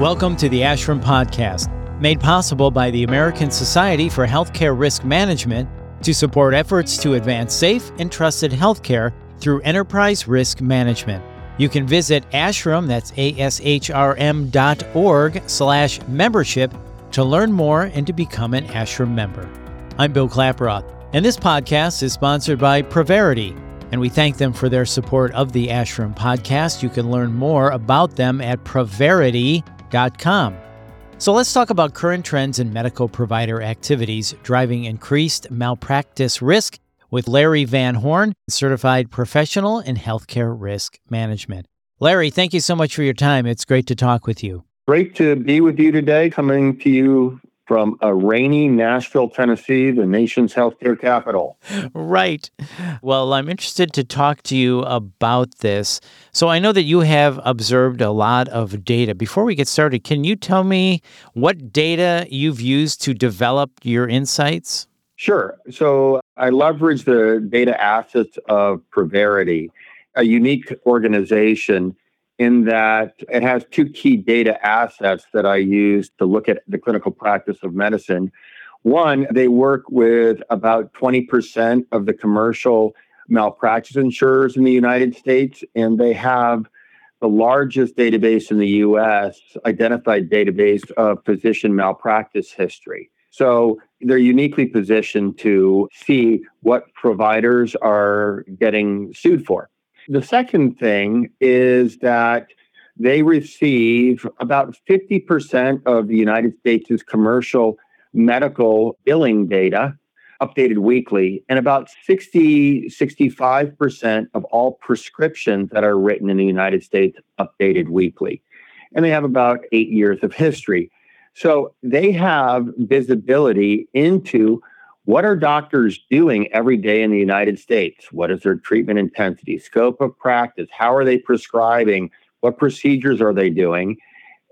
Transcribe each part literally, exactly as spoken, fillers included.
Welcome to the Ashram Podcast, made possible by the American Society for Healthcare Risk Management to support efforts to advance safe and trusted healthcare through enterprise risk management. You can visit ashram, that's A S H R M dot org slash membership to learn more and to become an Ashram member. I'm Bill Klaproth, and this podcast is sponsored by Preverity, and we thank them for their support of the Ashram Podcast. You can learn more about them at preverity dot com. So let's talk about current trends in medical provider activities driving increased malpractice risk with Larry Van Horn, certified professional in healthcare risk management. Larry, thank you so much for your time. It's great to talk with you. Great to be with you today, coming to you from a rainy Nashville, Tennessee, the nation's healthcare capital. Right. Well, I'm interested to talk to you about this. So I know that you have observed a lot of data. Before we get started, can you tell me what data you've used to develop your insights? Sure. So I leverage the data assets of Preverity, a unique organization in that it has two key data assets that I use to look at the clinical practice of medicine. One, they work with about twenty percent of the commercial malpractice insurers in the United States, and they have the largest database in the U S, identified database of physician malpractice history. So they're uniquely positioned to see what providers are getting sued for. The second thing is that they receive about fifty percent of the United States' commercial medical billing data updated weekly, and about sixty, sixty-five percent of all prescriptions that are written in the United States updated weekly. And they have about eight years of history. So they have visibility into what are doctors doing every day in the United States? What is their treatment intensity, scope of practice? How are they prescribing? What procedures are they doing?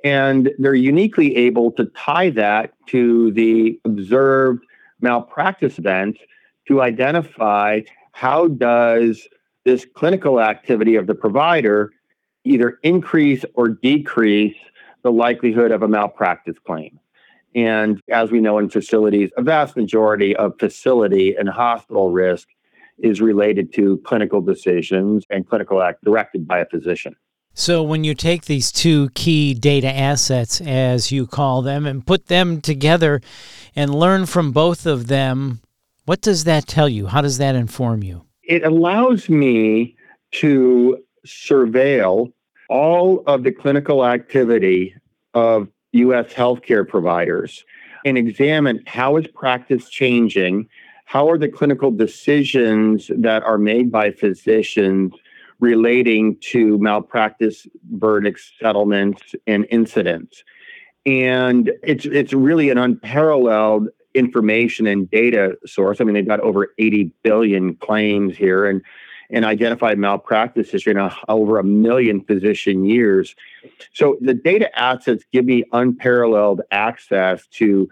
And they're uniquely able to tie that to the observed malpractice events to identify how does this clinical activity of the provider either increase or decrease the likelihood of a malpractice claim. And as we know in facilities, a vast majority of facility and hospital risk is related to clinical decisions and clinical act directed by a physician. So when you take these two key data assets, as you call them, and put them together and learn from both of them, what does that tell you? How does that inform you? It allows me to surveil all of the clinical activity of U S healthcare providers and examine how is practice changing, how are the clinical decisions that are made by physicians relating to malpractice verdicts, settlements, and incidents. And it's it's really an unparalleled information and data source. I mean, they've got over eighty billion claims here and and identified malpractice history in a, over a million physician years. So the data assets give me unparalleled access to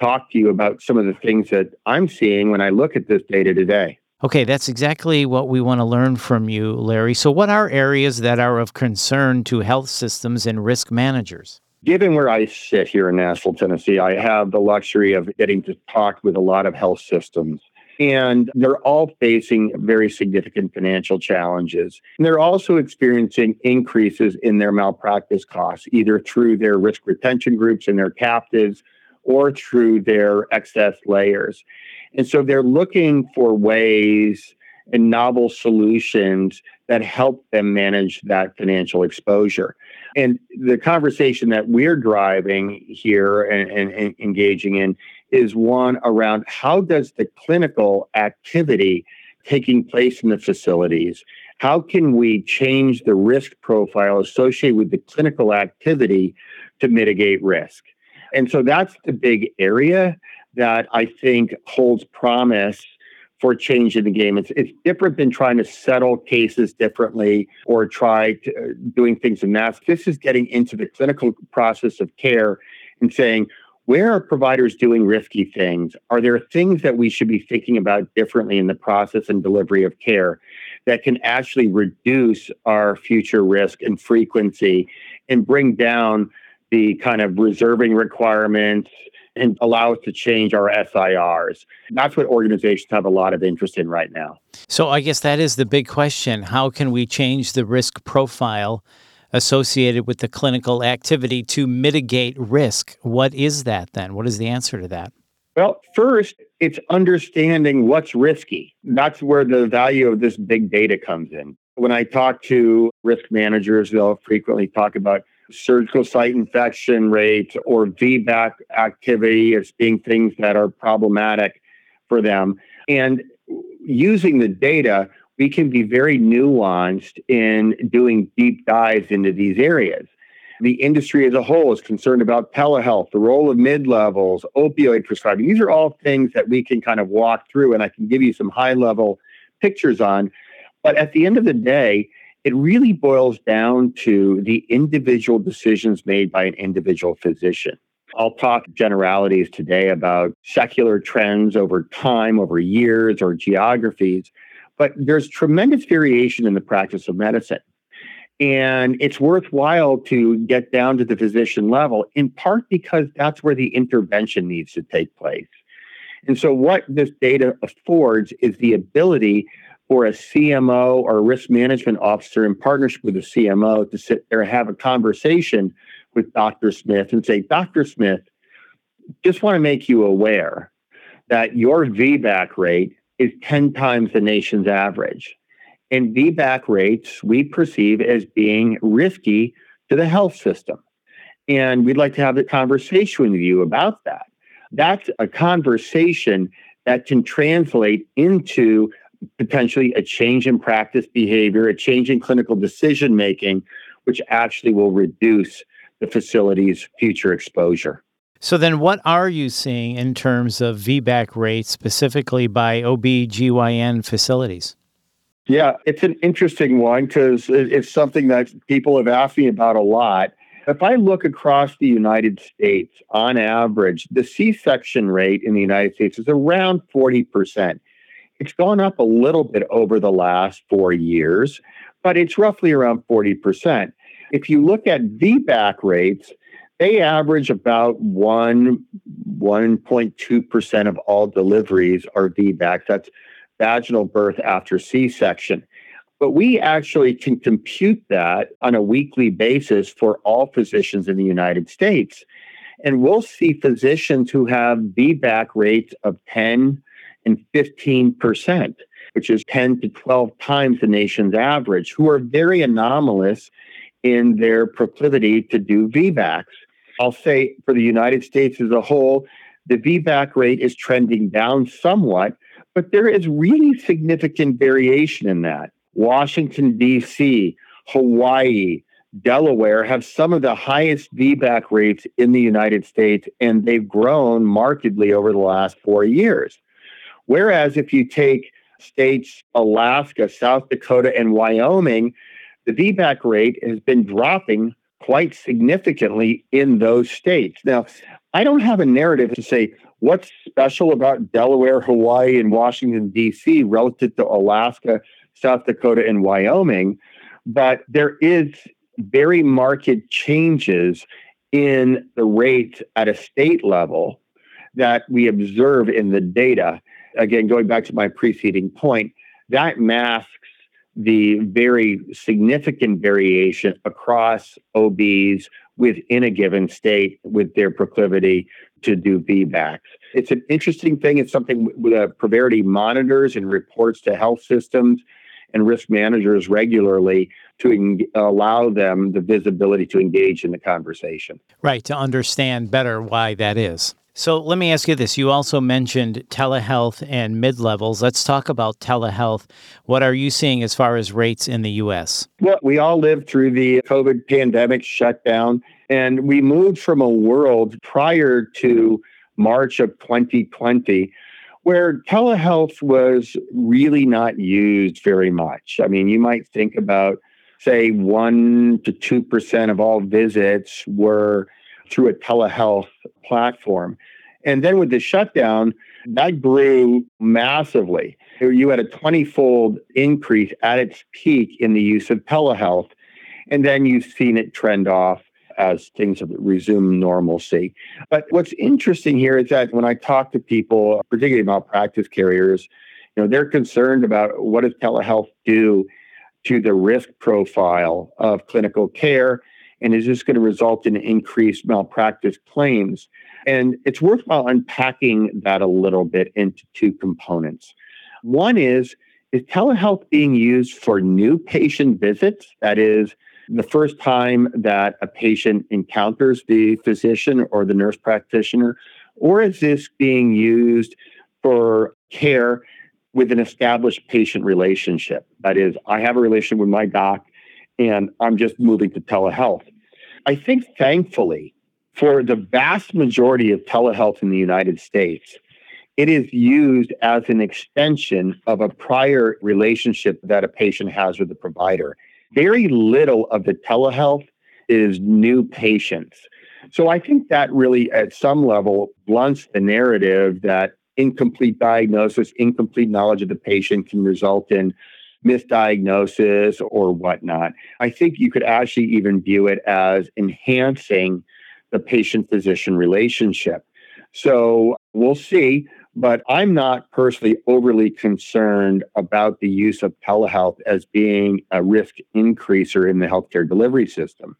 talk to you about some of the things that I'm seeing when I look at this data today. Okay, that's exactly what we want to learn from you, Larry. So what are areas that are of concern to health systems and risk managers? Given where I sit here in Nashville, Tennessee, I have the luxury of getting to talk with a lot of health systems. And they're all facing very significant financial challenges. And they're also experiencing increases in their malpractice costs, either through their risk retention groups and their captives or through their excess layers. And so they're looking for ways and novel solutions that help them manage that financial exposure. And the conversation that we're driving here and, and, and engaging in is one around how does the clinical activity taking place in the facilities, how can we change the risk profile associated with the clinical activity to mitigate risk? And so that's the big area that I think holds promise for change in the game. It's, it's different than trying to settle cases differently or try to, uh, doing things in mass. This is getting into the clinical process of care and saying, where are providers doing risky things? Are there things that we should be thinking about differently in the process and delivery of care that can actually reduce our future risk and frequency and bring down the kind of reserving requirements and allow us to change our S I Rs. That's what organizations have a lot of interest in right now. So I guess that is the big question. How can we change the risk profile associated with the clinical activity to mitigate risk? What is that then? What is the answer to that? Well, first, it's understanding what's risky. That's where the value of this big data comes in. When I talk to risk managers, they'll frequently talk about surgical site infection rates or V BAC activity as being things that are problematic for them. And using the data, we can be very nuanced in doing deep dives into these areas. The industry as a whole is concerned about telehealth, the role of mid-levels, opioid prescribing. These are all things that we can kind of walk through, and I can give you some high-level pictures on. But at the end of the day, it really boils down to the individual decisions made by an individual physician. I'll talk generalities today about secular trends over time, over years, or geographies, but there's tremendous variation in the practice of medicine. And it's worthwhile to get down to the physician level, in part because that's where the intervention needs to take place. And so what this data affords is the ability for a C M O or a risk management officer in partnership with a C M O to sit there and have a conversation with Doctor Smith and say, Doctor Smith, just want to make you aware that your V BAC rate is ten times the nation's average. And V BAC rates we perceive as being risky to the health system. And we'd like to have a conversation with you about that. That's a conversation that can translate into potentially a change in practice behavior, a change in clinical decision-making, which actually will reduce the facility's future exposure. So then what are you seeing in terms of V BAC rates specifically by O B G Y N facilities? Yeah, it's an interesting one because it's something that people have asked me about a lot. If I look across the United States, on average, the C-section rate in the United States is around forty percent. It's gone up a little bit over the last four years, but it's roughly around forty percent. If you look at V BAC rates, they average about one, one point two percent of all deliveries are V BACs. That's vaginal birth after C-section. But we actually can compute that on a weekly basis for all physicians in the United States. And we'll see physicians who have V BAC rates of ten and fifteen percent, which is ten to twelve times the nation's average, who are very anomalous in their proclivity to do V BACs. I'll say for the United States as a whole, the V BAC rate is trending down somewhat, but there is really significant variation in that. Washington, D C, Hawaii, Delaware have some of the highest V BAC rates in the United States, and they've grown markedly over the last four years. Whereas if you take states Alaska, South Dakota, and Wyoming, the V BAC rate has been dropping quite significantly in those states. Now, I don't have a narrative to say what's special about Delaware, Hawaii, and Washington, D C relative to Alaska, South Dakota, and Wyoming, but there is very marked changes in the rates at a state level that we observe in the data. Again, going back to my preceding point, that masks the very significant variation across O Bs within a given state with their proclivity to do V BACs. It's an interesting thing. It's something that Preverity monitors and reports to health systems and risk managers regularly to en- allow them the visibility to engage in the conversation. Right, to understand better why that is. So let me ask you this. You also mentioned telehealth and mid-levels. Let's talk about telehealth. What are you seeing as far as rates in the U S? Well, we all lived through the COVID pandemic shutdown, and we moved from a world prior to March of twenty twenty where telehealth was really not used very much. I mean, you might think about, say, one percent to two percent of all visits were through a telehealth platform. And then with the shutdown, that grew massively. You had a twenty-fold increase at its peak in the use of telehealth. And then you've seen it trend off as things resume normalcy. But what's interesting here is that when I talk to people, particularly malpractice carriers, you know, they're concerned about what does telehealth do to the risk profile of clinical care, and is this going to result in increased malpractice claims? And it's worthwhile unpacking that a little bit into two components. One is, is telehealth being used for new patient visits? That is, the first time that a patient encounters the physician or the nurse practitioner, or is this being used for care with an established patient relationship? That is, I have a relationship with my doc, and I'm just moving to telehealth. I think, thankfully, for the vast majority of telehealth in the United States, it is used as an extension of a prior relationship that a patient has with the provider. Very little of the telehealth is new patients. So I think that really, at some level, blunts the narrative that incomplete diagnosis, incomplete knowledge of the patient can result in misdiagnosis or whatnot. I think you could actually even view it as enhancing the patient-physician relationship. So we'll see, but I'm not personally overly concerned about the use of telehealth as being a risk increaser in the healthcare delivery system.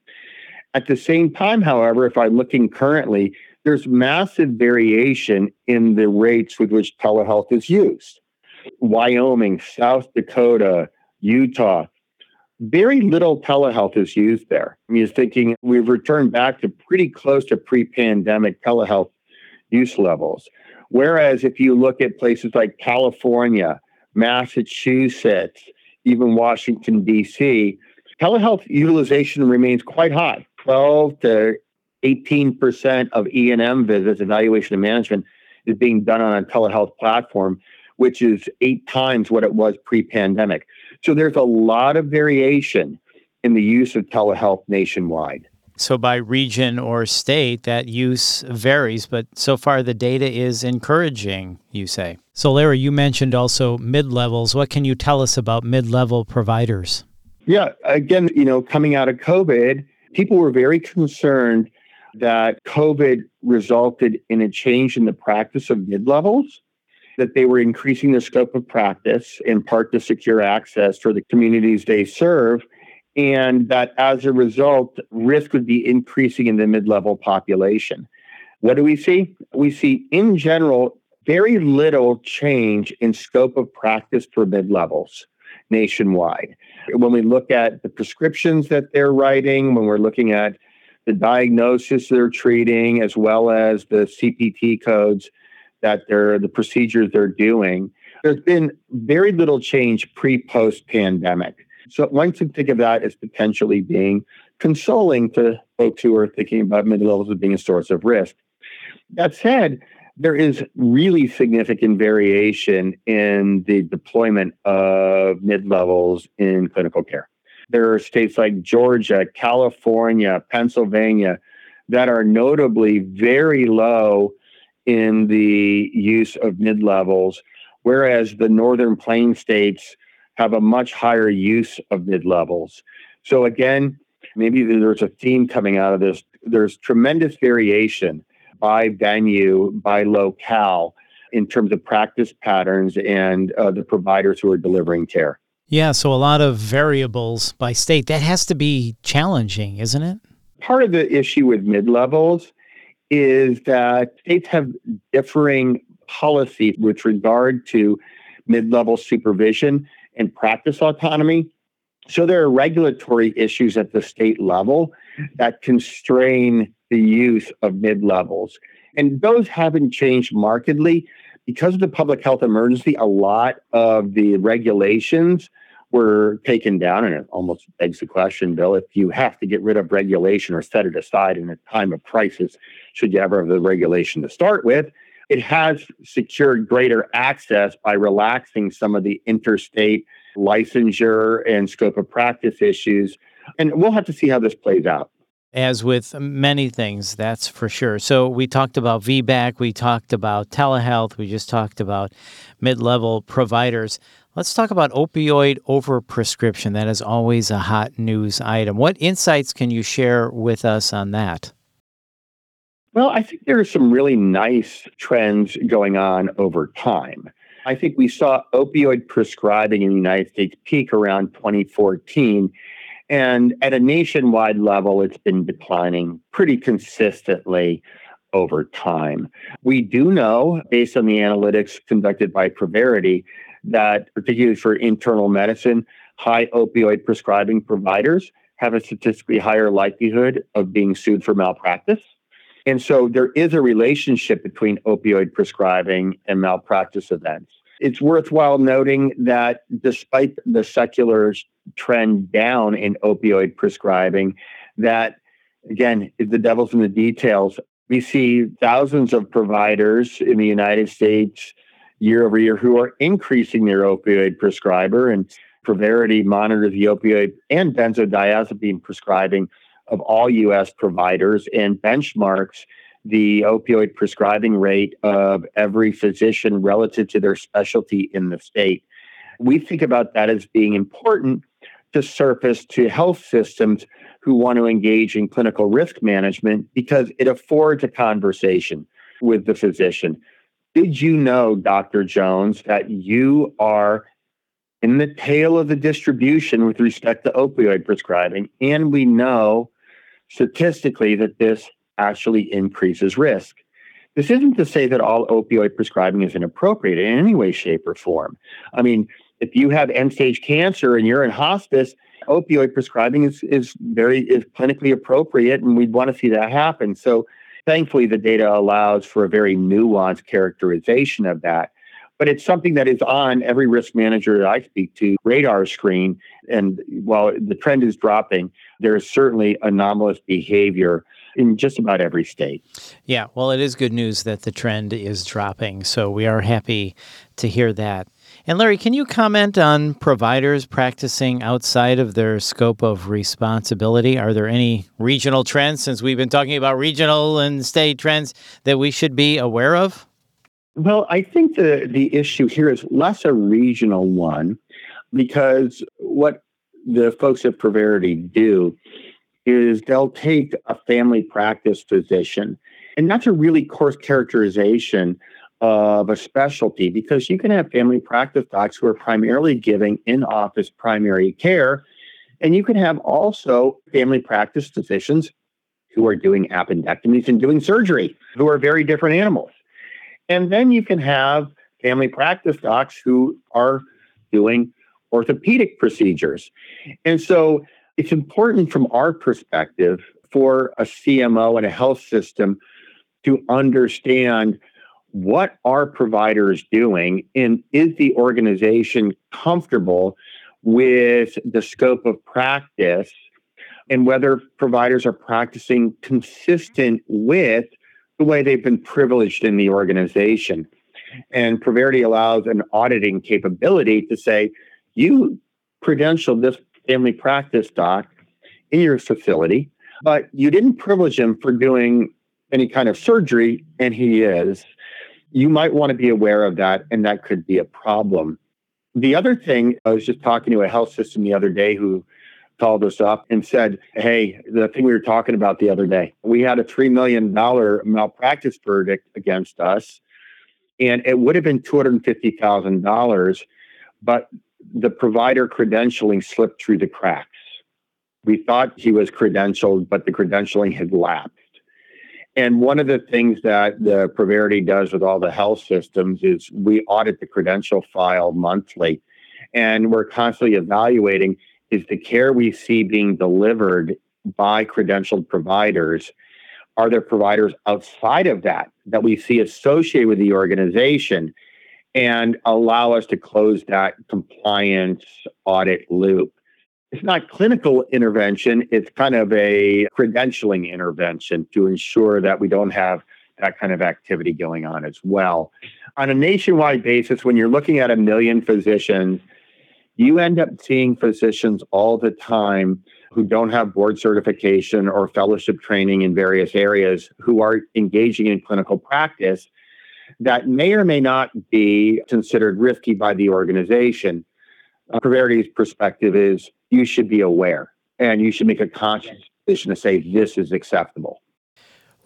At the same time, however, if I'm looking currently, there's massive variation in the rates with which telehealth is used. Wyoming, South Dakota, Utah, very little telehealth is used there. I mean, you're thinking we've returned back to pretty close to pre-pandemic telehealth use levels. Whereas if you look at places like California, Massachusetts, even Washington, D C, telehealth utilization remains quite high. twelve to eighteen percent of E and M visits, evaluation and management, is being done on a telehealth platform, which is eight times what it was pre-pandemic. So there's a lot of variation in the use of telehealth nationwide. So by region or state, that use varies, but so far the data is encouraging, you say. So Larry, you mentioned also mid-levels. What can you tell us about mid-level providers? Yeah, again, you know, coming out of COVID, people were very concerned that COVID resulted in a change in the practice of mid-levels, that they were increasing the scope of practice, in part to secure access for the communities they serve, and that as a result, risk would be increasing in the mid-level population. What do we see? We see, in general, very little change in scope of practice for mid-levels nationwide. When we look at the prescriptions that they're writing, when we're looking at the diagnosis they're treating, as well as the C P T codes that they're, the procedures they're doing, there's been very little change pre-post-pandemic. So one can think of that as potentially being consoling to folks who are thinking about mid-levels as being a source of risk. That said, there is really significant variation in the deployment of mid-levels in clinical care. There are states like Georgia, California, Pennsylvania that are notably very low in the use of mid-levels, whereas the northern plain states have a much higher use of mid-levels. So again, maybe there's a theme coming out of this. There's tremendous variation by venue, by locale, in terms of practice patterns and uh, the providers who are delivering care. Yeah, so a lot of variables by state. That has to be challenging, isn't it? Part of the issue with mid-levels is that states have differing policy with regard to mid-level supervision and practice autonomy. So there are regulatory issues at the state level that constrain the use of mid-levels. And those haven't changed markedly. Because of the public health emergency, a lot of the regulations were taken down, and it almost begs the question, Bill, if you have to get rid of regulation or set it aside in a time of crisis, should you ever have the regulation to start with? It has secured greater access by relaxing some of the interstate licensure and scope of practice issues. And we'll have to see how this plays out. As with many things, that's for sure. So we talked about V BAC, we talked about telehealth, we just talked about mid-level providers. Let's talk about opioid overprescription. That is always a hot news item. What insights can you share with us on that? Well, I think there are some really nice trends going on over time. I think we saw opioid prescribing in the United States peak around twenty fourteen. And at a nationwide level, it's been declining pretty consistently over time. We do know, based on the analytics conducted by Preverity, that particularly for internal medicine, high opioid prescribing providers have a statistically higher likelihood of being sued for malpractice. And so there is a relationship between opioid prescribing and malpractice events. It's worthwhile noting that despite the secular trend down in opioid prescribing, that, again, the devil's in the details. We see thousands of providers in the United States year over year who are increasing their opioid prescriber, and Preverity monitors the opioid and benzodiazepine prescribing of all U S providers and benchmarks the opioid prescribing rate of every physician relative to their specialty in the state. We think about that as being important to surface to health systems who want to engage in clinical risk management because it affords a conversation with the physician. Did you know, Doctor Jones, that you are in the tail of the distribution with respect to opioid prescribing? And we know statistically that this actually increases risk. This isn't to say that all opioid prescribing is inappropriate in any way, shape, or form. I mean, if you have end-stage cancer and you're in hospice, opioid prescribing is, is very is clinically appropriate, and we'd want to see that happen. So thankfully, the data allows for a very nuanced characterization of that. But it's something that is on every risk manager that I speak to radar screen. And while the trend is dropping, there is certainly anomalous behavior in just about every state. Yeah, well, it is good news that the trend is dropping. So we are happy to hear that. And Larry, can you comment on providers practicing outside of their scope of responsibility? Are there any regional trends, since we've been talking about regional and state trends, that we should be aware of? Well, I think the, the issue here is less a regional one, because what the folks at Preverity do is they'll take a family practice physician, and that's a really coarse characterization of a specialty, because you can have family practice docs who are primarily giving in-office primary care, and you can have also family practice physicians who are doing appendectomies and doing surgery, who are very different animals. And then you can have family practice docs who are doing orthopedic procedures. And so it's important from our perspective for a C M O and a health system to understand what are providers doing, and is the organization comfortable with the scope of practice, and whether providers are practicing consistent with the way they've been privileged in the organization. And Preverity allows an auditing capability to say, you credentialed this family practice doc in your facility, but you didn't privilege him for doing any kind of surgery, and he is. You might want to be aware of that, and that could be a problem. The other thing, I was just talking to a health system the other day who called us up and said, hey, the thing we were talking about the other day, we had a three million dollars malpractice verdict against us, and it would have been two hundred fifty thousand dollars, but the provider credentialing slipped through the cracks. We thought he was credentialed, but the credentialing had lapsed. And one of the things that the Preverity does with all the health systems is we audit the credential file monthly, and we're constantly evaluating, is the care we see being delivered by credentialed providers, are there providers outside of that that we see associated with the organization and allow us to close that compliance audit loop? It's not clinical intervention. It's kind of a credentialing intervention to ensure that we don't have that kind of activity going on as well. On a nationwide basis, when you're looking at a million physicians, you end up seeing physicians all the time who don't have board certification or fellowship training in various areas who are engaging in clinical practice. that may or may not be considered risky by the organization. Uh, Preverity's perspective is you should be aware and you should make a conscious decision to say this is acceptable.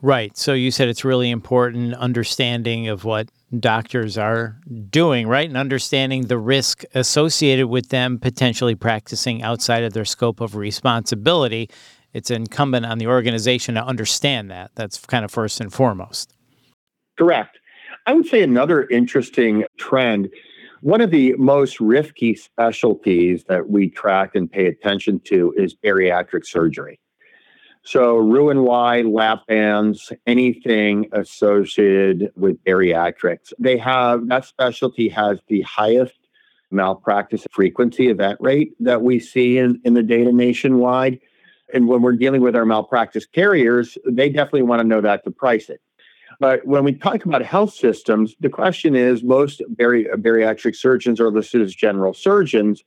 Right. So you said it's really important understanding of what doctors are doing, right? And understanding the risk associated with them potentially practicing outside of their scope of responsibility. It's incumbent on the organization to understand that. That's kind of first and foremost. Correct. I would say another interesting trend, one of the most risky specialties that we track and pay attention to is bariatric surgery. So Roux-en-Y, lap bands, anything associated with bariatrics, they have, that specialty has the highest malpractice frequency event rate that we see in, in the data nationwide. And when we're dealing with our malpractice carriers, they definitely want to know that to price it. But when we talk about health systems, the question is, most bari- bariatric surgeons are listed as general surgeons.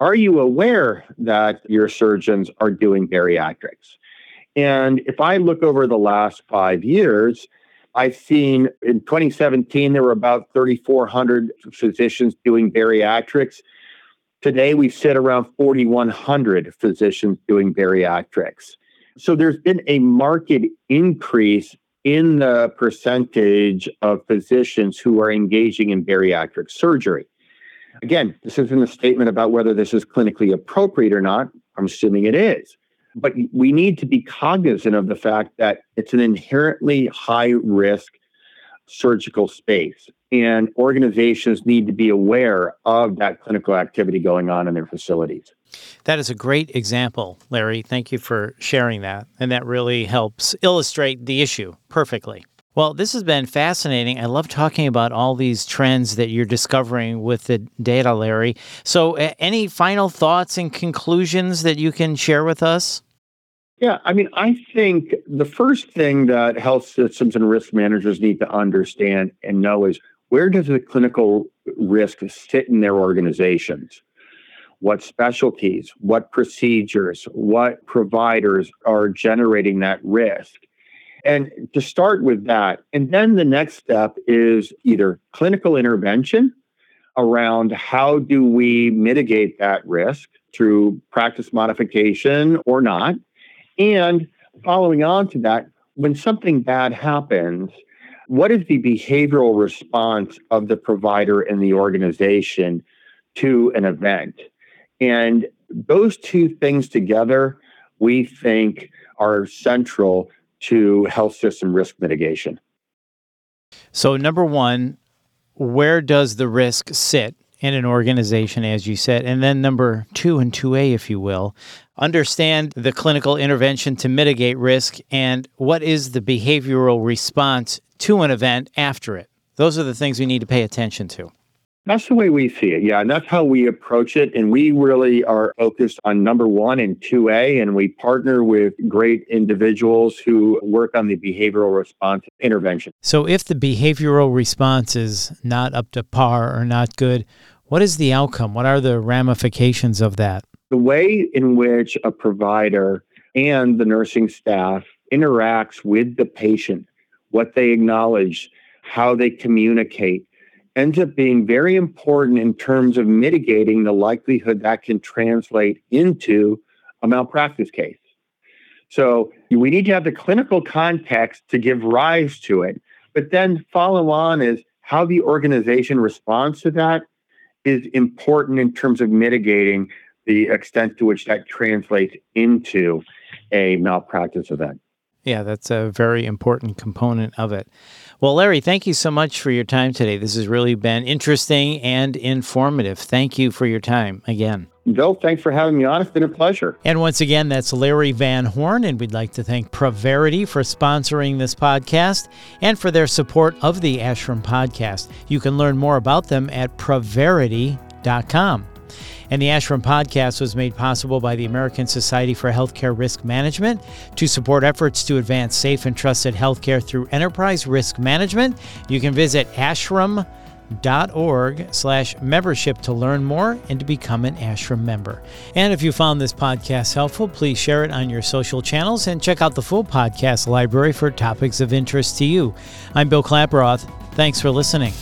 Are you aware that your surgeons are doing bariatrics? And if I look over the last five years, I've seen in twenty seventeen, there were about thirty-four hundred physicians doing bariatrics. Today, we sit around forty-one hundred physicians doing bariatrics. So there's been a marked increase in the percentage of physicians who are engaging in bariatric surgery. Again, this isn't a statement about whether this is clinically appropriate or not. I'm assuming it is. But we need to be cognizant of the fact that it's an inherently high-risk surgical space, and organizations need to be aware of that clinical activity going on in their facilities. That is a great example, Larry. Thank you for sharing that. And that really helps illustrate the issue perfectly. Well, this has been fascinating. I love talking about all these trends that you're discovering with the data, Larry. So uh, any final thoughts and conclusions that you can share with us? Yeah, I mean, I think the first thing that health systems and risk managers need to understand and know is where does the clinical risk sit in their organizations? What specialties, what procedures, what providers are generating that risk? And to start with that, and then the next step is either clinical intervention around how do we mitigate that risk through practice modification or not. And following on to that, when something bad happens, what is the behavioral response of the provider and the organization to an event? And those two things together, we think are central to health system risk mitigation. So number one, where does the risk sit in an organization, as you said? And then number two and two A, if you will, understand the clinical intervention to mitigate risk and what is the behavioral response to an event after it. Those are the things we need to pay attention to. That's the way we see it. Yeah, and that's how we approach it. And we really are focused on number one and two A, and we partner with great individuals who work on the behavioral response intervention. So if the behavioral response is not up to par or not good, what is the outcome? What are the ramifications of that? The way in which a provider and the nursing staff interacts with the patient, what they acknowledge, how they communicate, ends up being very important in terms of mitigating the likelihood that can translate into a malpractice case. So we need to have the clinical context to give rise to it, but then follow on is how the organization responds to that is important in terms of mitigating the extent to which that translates into a malpractice event. Yeah, that's a very important component of it. Well, Larry, thank you so much for your time today. This has really been interesting and informative. Thank you for your time again. Bill, thanks for having me on. It's been a pleasure. And once again, that's Larry Van Horn, and we'd like to thank Preverity for sponsoring this podcast and for their support of the Ashram Podcast. You can learn more about them at preverity dot com. And the Ashram Podcast was made possible by the American Society for Healthcare Risk Management to support efforts to advance safe and trusted healthcare through enterprise risk management. You can visit ashram dot org slash membership to learn more and to become an Ashram member. And if you found this podcast helpful, please share it on your social channels and check out the full podcast library for topics of interest to you. I'm Bill Klaproth. Thanks for listening.